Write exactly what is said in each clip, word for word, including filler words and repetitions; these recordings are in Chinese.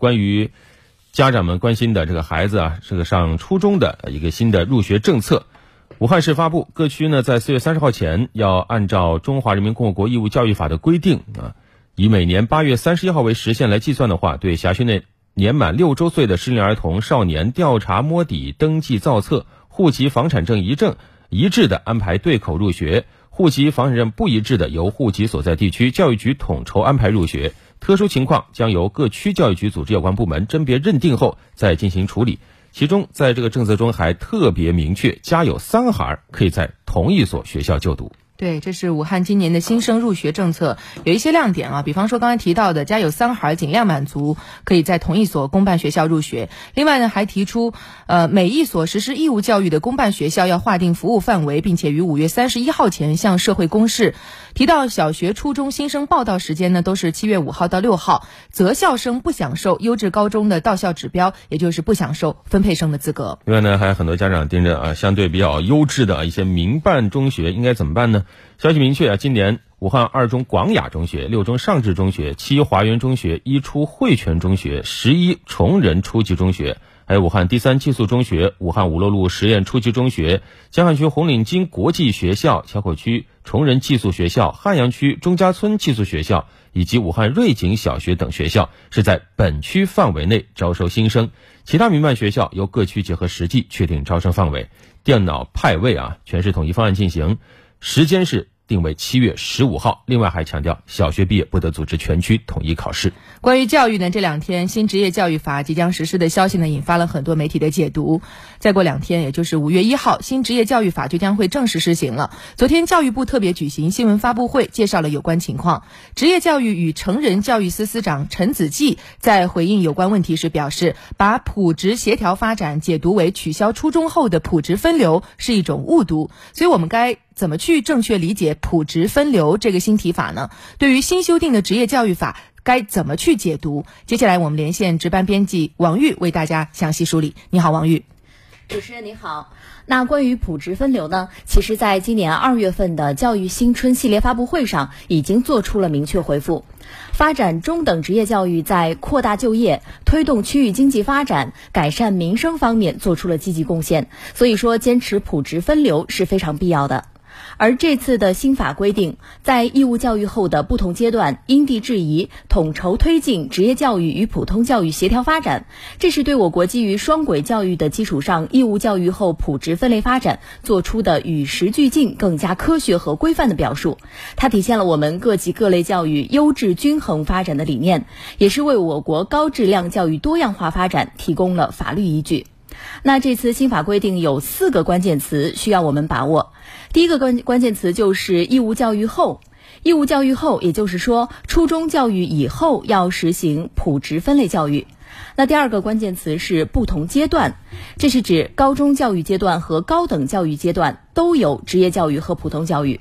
关于家长们关心的这个孩子啊，这个上初中的一个新的入学政策，武汉市发布，各区呢在四月三十号前要按照《中华人民共和国义务教育法》的规定啊，以每年八月三十一号为时限来计算的话，对辖区内年满六周岁的适龄儿童、少年调查摸底、登记造册、户籍房产证一证一致的安排对口入学，户籍房产证不一致的由户籍所在地区教育局统筹安排入学，特殊情况将由各区教育局组织有关部门甄别认定后再进行处理。其中在这个政策中还特别明确，家有三孩可以在同一所学校就读。对，这是武汉今年的新生入学政策，有一些亮点啊，比方说刚才提到的家有三孩尽量满足可以在同一所公办学校入学。另外呢，还提出呃，每一所实施义务教育的公办学校要划定服务范围，并且于五月三十一号前向社会公示。提到小学、初中新生报到时间呢，都是七月五号到六号，择校生不享受优质高中的到校指标，也就是不享受分配生的资格。另外呢，还有很多家长盯着啊，相对比较优质的一些民办中学应该怎么办呢？消息明确啊，今年武汉二中广雅中学、六中尚志中学、七华园中学、一初汇泉中学、十一崇仁初级中学，还有武汉第三寄宿中学、武汉五洛路实验初级中学、江汉区红领巾国际学校、硚口区崇仁寄宿学校、汉阳区钟家村寄宿学校以及武汉瑞景小学等学校是在本区范围内招收新生，其他民办学校由各区结合实际确定招生范围，电脑派位啊全市统一方案进行，时间是定为七月十五号。另外还强调，小学毕业不得组织全区统一考试。关于教育呢，这两天新职业教育法即将实施的消息呢，引发了很多媒体的解读。再过两天，也就是五月一号，新职业教育法就将会正式施行了。昨天教育部特别举行新闻发布会，介绍了有关情况。职业教育与成人教育司司长陈子骥在回应有关问题时表示，把普职协调发展解读为取消初中后的普职分流是一种误读，所以我们该怎么去正确理解普职分流这个新提法呢？对于新修订的职业教育法该怎么去解读？接下来我们连线值班编辑王玉为大家详细梳理。你好，王玉。主持人你好。那关于普职分流呢，其实在今年二月份的教育新春系列发布会上已经做出了明确回复，发展中等职业教育在扩大就业、推动区域经济发展、改善民生方面做出了积极贡献，所以说坚持普职分流是非常必要的。而这次的新法规定，在义务教育后的不同阶段因地制宜统筹推进职业教育与普通教育协调发展，这是对我国基于双轨教育的基础上义务教育后普职分类发展做出的与时俱进、更加科学和规范的表述。它体现了我们各级各类教育优质均衡发展的理念，也是为我国高质量教育多样化发展提供了法律依据。那这次新法规定有四个关键词需要我们把握。第一个关关键词就是义务教育后。义务教育后，也就是说初中教育以后要实行普职分类教育。那第二个关键词是不同阶段，这是指高中教育阶段和高等教育阶段都有职业教育和普通教育。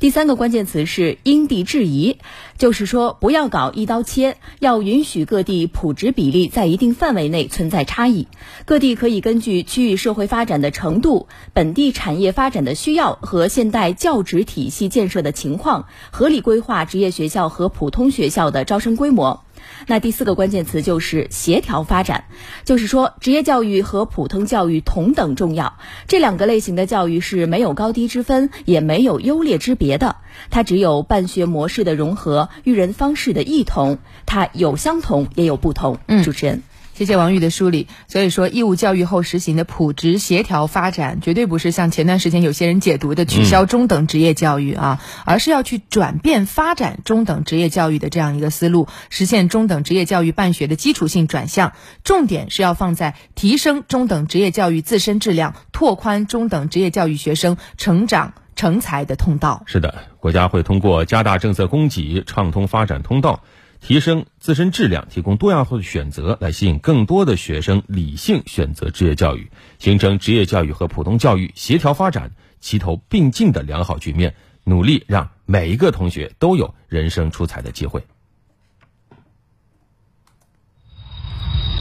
第三个关键词是因地制宜，就是说不要搞一刀切，要允许各地普职比例在一定范围内存在差异，各地可以根据区域社会发展的程度、本地产业发展的需要和现代教职体系建设的情况，合理规划职业学校和普通学校的招生规模。那第四个关键词就是协调发展，就是说职业教育和普通教育同等重要，这两个类型的教育是没有高低之分，也没有优劣之别的，它只有办学模式的融合、育人方式的异同，它有相同也有不同。嗯，主持人谢谢王玉的梳理。所以说义务教育后实行的普职协调发展绝对不是像前段时间有些人解读的取消中等职业教育啊，嗯、而是要去转变发展中等职业教育的这样一个思路，实现中等职业教育办学的基础性转向，重点是要放在提升中等职业教育自身质量，拓宽中等职业教育学生成长成才的通道。是的，国家会通过加大政策供给，畅通发展通道，提升自身质量，提供多样化的选择，来吸引更多的学生理性选择职业教育，形成职业教育和普通教育协调发展、齐头并进的良好局面，努力让每一个同学都有人生出彩的机会。